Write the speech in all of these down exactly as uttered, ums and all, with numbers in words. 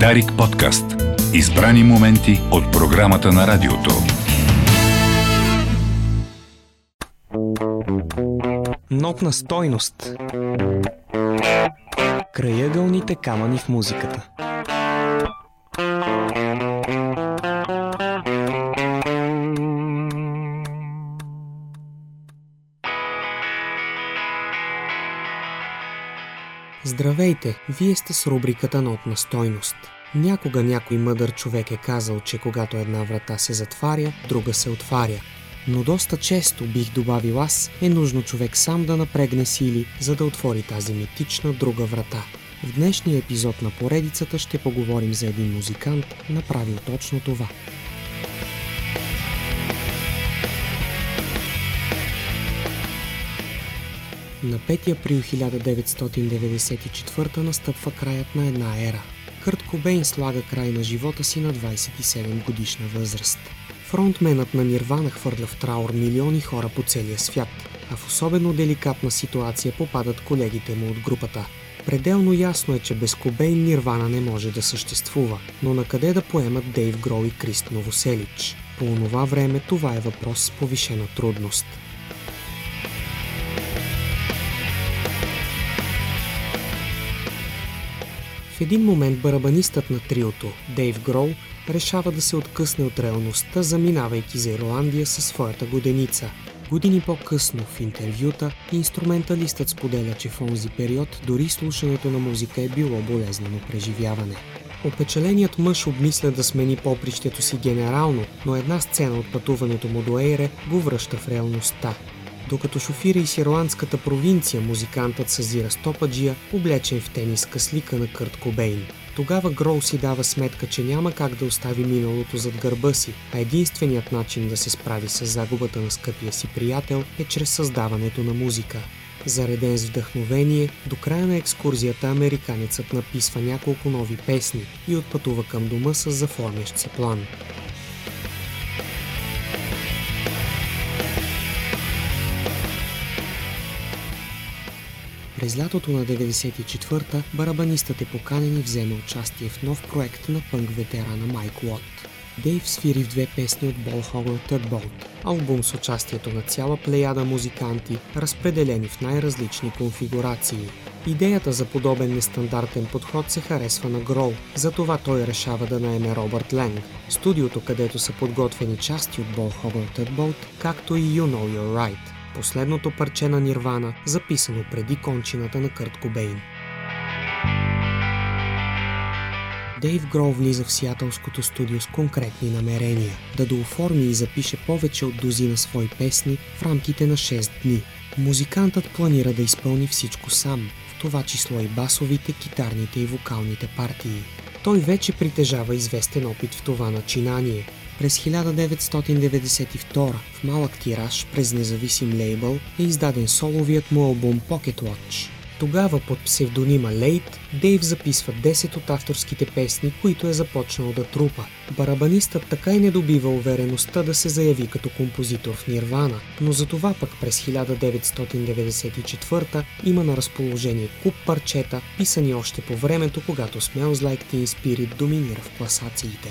Дарик подкаст. Избрани моменти от програмата на радиото. Нотна стойност. Краягълните камъни в музиката. Здравейте! Вие сте с рубриката Нотна стойност. Някога някой мъдър човек е казал, че когато една врата се затваря, друга се отваря. Но доста често, бих добавил аз, е нужно човек сам да напрегне сили, за да отвори тази митична друга врата. В днешния епизод на поредицата ще поговорим за един музикант, направил точно това. На пети април хиляда деветстотин деветдесет и четвърта настъпва краят на една ера. Кърт Кобейн слага край на живота си на двадесет и седем годишна възраст. Фронтменът на Нирвана хвърля в траур милиони хора по целия свят, а в особено деликатна ситуация попадат колегите му от групата. Пределно ясно е, че без Кобейн Нирвана не може да съществува, но накъде да поемат Дейв Грол и Крист Новоселич? По онова време това е въпрос с повишена трудност. В един момент барабанистът на триото, Дейв Грол, решава да се откъсне от реалността, заминавайки за Ирландия със своята годеница. Години по-късно, в интервюта, инструменталистът споделя, че в онзи период дори слушането на музика е било болезнено преживяване. Опечаленият мъж обмисля да смени попрището си генерално, но една сцена от пътуването му до Ейре го връща в реалността. Докато шофира из ирландската провинция, музикантът съзира стопаджия, облечен в тениска с лика на Кърт Кобейн. Тогава Грол си дава сметка, че няма как да остави миналото зад гърба си, а единственият начин да се справи с загубата на скъпия си приятел е чрез създаването на музика. Зареден с вдъхновение, до края на екскурзията американецът написва няколко нови песни и отпътува към дома с заформящ се план. През лятото на деветдесет и четвърта барабанистът е поканен и вземе участие в нов проект на пънк-ветерана Майк Уотт. Дейв свири в две песни от Ball-Hog or Tugboat, албум с участието на цяла плеяда музиканти, разпределени в най-различни конфигурации. Идеята за подобен нестандартен подход се харесва на Грол, затова той решава да наеме Роберт Ленг, студиото, където са подготвени части от Ball-Hog or Tugboat, както и You Know You're Right, последното парче на Нирвана, записано преди кончината на Кърт Кобейн. Дейв Грол влиза в сиатълското студио с конкретни намерения – да дооформи и запише повече от дозина свои песни в рамките на шест дни. Музикантът планира да изпълни всичко сам, в това число и басовите, китарните и вокалните партии. Той вече притежава известен опит в това начинание. През хиляда деветстотин деветдесет и втора в малък тираж през независим лейбъл е издаден соловият му албум Pocket Watch. Тогава под псевдонима Лейт Дейв записва десет от авторските песни, които е започнал да трупа. Барабанистът така и не добива увереността да се заяви като композитор в Нирвана, но за това пък през хиляда деветстотин деветдесет и четвърта има на разположение куп парчета, писани още по времето, когато Smells Like Teen Spirit доминира в класациите.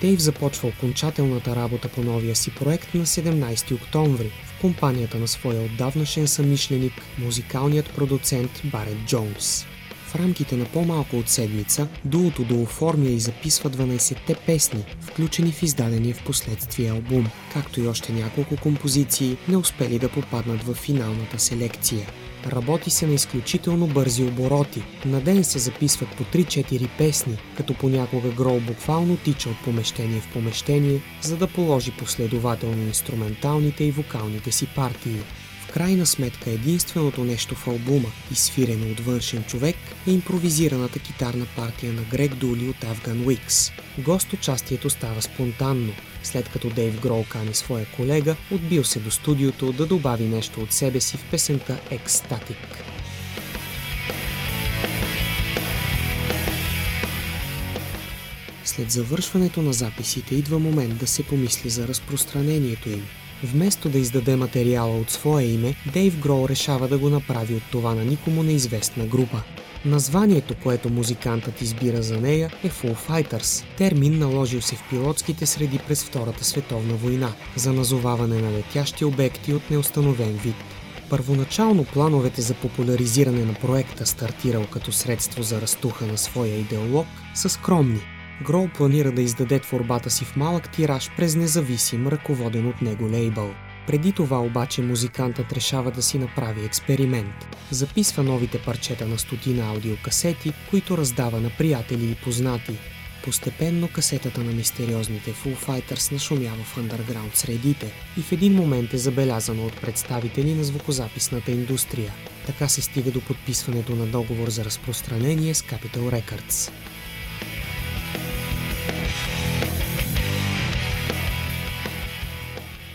Дейв започва окончателната работа по новия си проект на седемнадесети октомври в компанията на своя отдавнашен съмишленик, музикалният продуцент Барет Джонс. В рамките на по-малко от седмица, дуото дооформя и записва дванадесетте песни, включени в издадения в последствие албум, както и още няколко композиции, не успели да попаднат в финалната селекция. Работи се на изключително бързи обороти. На ден се записват по три-четири песни, като понякога Грол буквално тича от помещение в помещение, за да положи последователно инструменталните и вокалните си партии. В крайна сметка единственото нещо в албума, изсвирено от външен човек, е импровизираната китарна партия на Грег Дули от Afghan Weeks. Гостучастието става спонтанно. След като Дейв Грол кани своя колега, отбил се до студиото да добави нещо от себе си в песента Ecstatic. След завършването на записите идва момент да се помисли за разпространението им. Вместо да издаде материала от свое име, Дейв Грол решава да го направи от това на никому неизвестна група. Названието, което музикантът избира за нея, е Foo Fighters, термин наложил се в пилотските среди през Втората световна война, за назоваване на летящи обекти от неустановен вид. Първоначално плановете за популяризиране на проекта, стартирал като средство за растуха на своя идеолог, са скромни. Грол планира да издаде творбата си в малък тираж през независим, ръководен от него лейбъл. Преди това обаче музикантът решава да си направи експеримент. Записва новите парчета на стотина аудиокасети, които раздава на приятели и познати. Постепенно касетата на мистериозните Foo Fighters нашумява в underground средите и в един момент е забелязано от представители на звукозаписната индустрия. Така се стига до подписването на договор за разпространение с Capitol Records.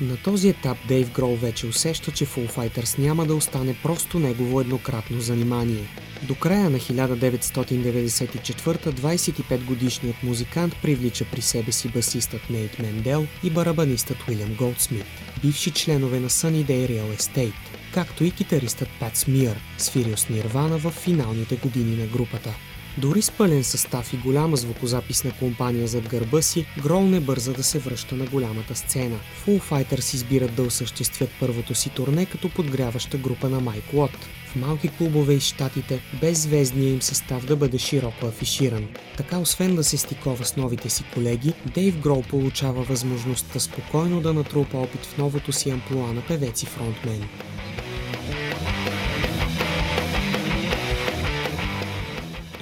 На този етап Дейв Грол вече усеща, че Foo Fighters няма да остане просто негово еднократно занимание. До края на хиляда деветстотин деветдесет и четвърта двадесет и пет годишният музикант привлича при себе си басистът Нейт Мендел и барабанистът Уилям Голдсмит, бивши членове на Sunny Day Real Estate, както и китаристът Пат Смир, свирил с Нирвана в финалните години на групата. Дори с пълен състав и голяма звукозаписна компания зад гърба си, Грол не бърза да се връща на голямата сцена. Foo Fighters избират да осъществят първото си турне като подгряваща група на Майк Уотт в малки клубове из щатите, без звездния им състав да бъде широко афиширан. Така, освен да се стикова с новите си колеги, Дейв Грол получава възможността спокойно да натрупа опит в новото си амплоа на певец и фронтмен.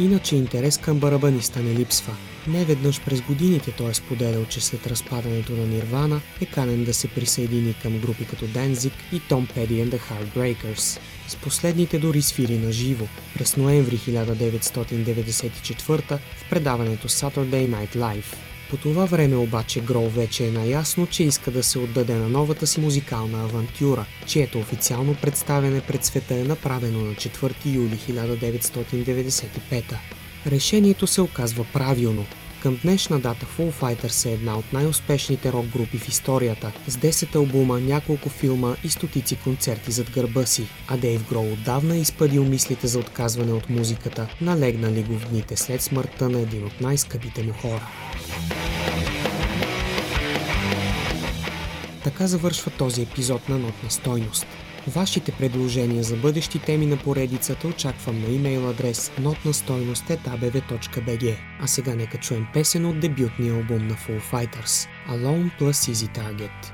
Иначе интерес към барабаниста не липсва. Неведнъж през годините той е споделял, че след разпадането на Нирвана е канен да се присъедини към групи като Danzig и Tom Petty and the Heartbreakers. С последните дори свири на живо. През ноември хиляда деветстотин деветдесет и четвърта в предаването Saturday Night Live. По това време обаче Грол вече е наясно, че иска да се отдаде на новата си музикална авантюра, чието официално представяне пред света е направено на четвърти юли хиляда деветстотин деветдесет и пета. Решението се оказва правилно. Към днешна дата Foo Fighters е една от най-успешните рок групи в историята, с десет албума, няколко филма и стотици концерти зад гърба си, а Дейв Грол отдавна е изпъдил мислите за отказване от музиката, налегнали го в дните след смъртта на един от най-скъпите му хора. Така завършва този епизод на Нотна стойност. Вашите предложения за бъдещи теми на поредицата очаквам на имейл адрес нотнастойност точка бг. А сега нека чуем песен от дебютния албум на Foo Fighters – Alone plus Easy Target.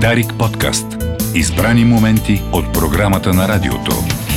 Дарик подкаст. Избрани моменти от програмата на радиото.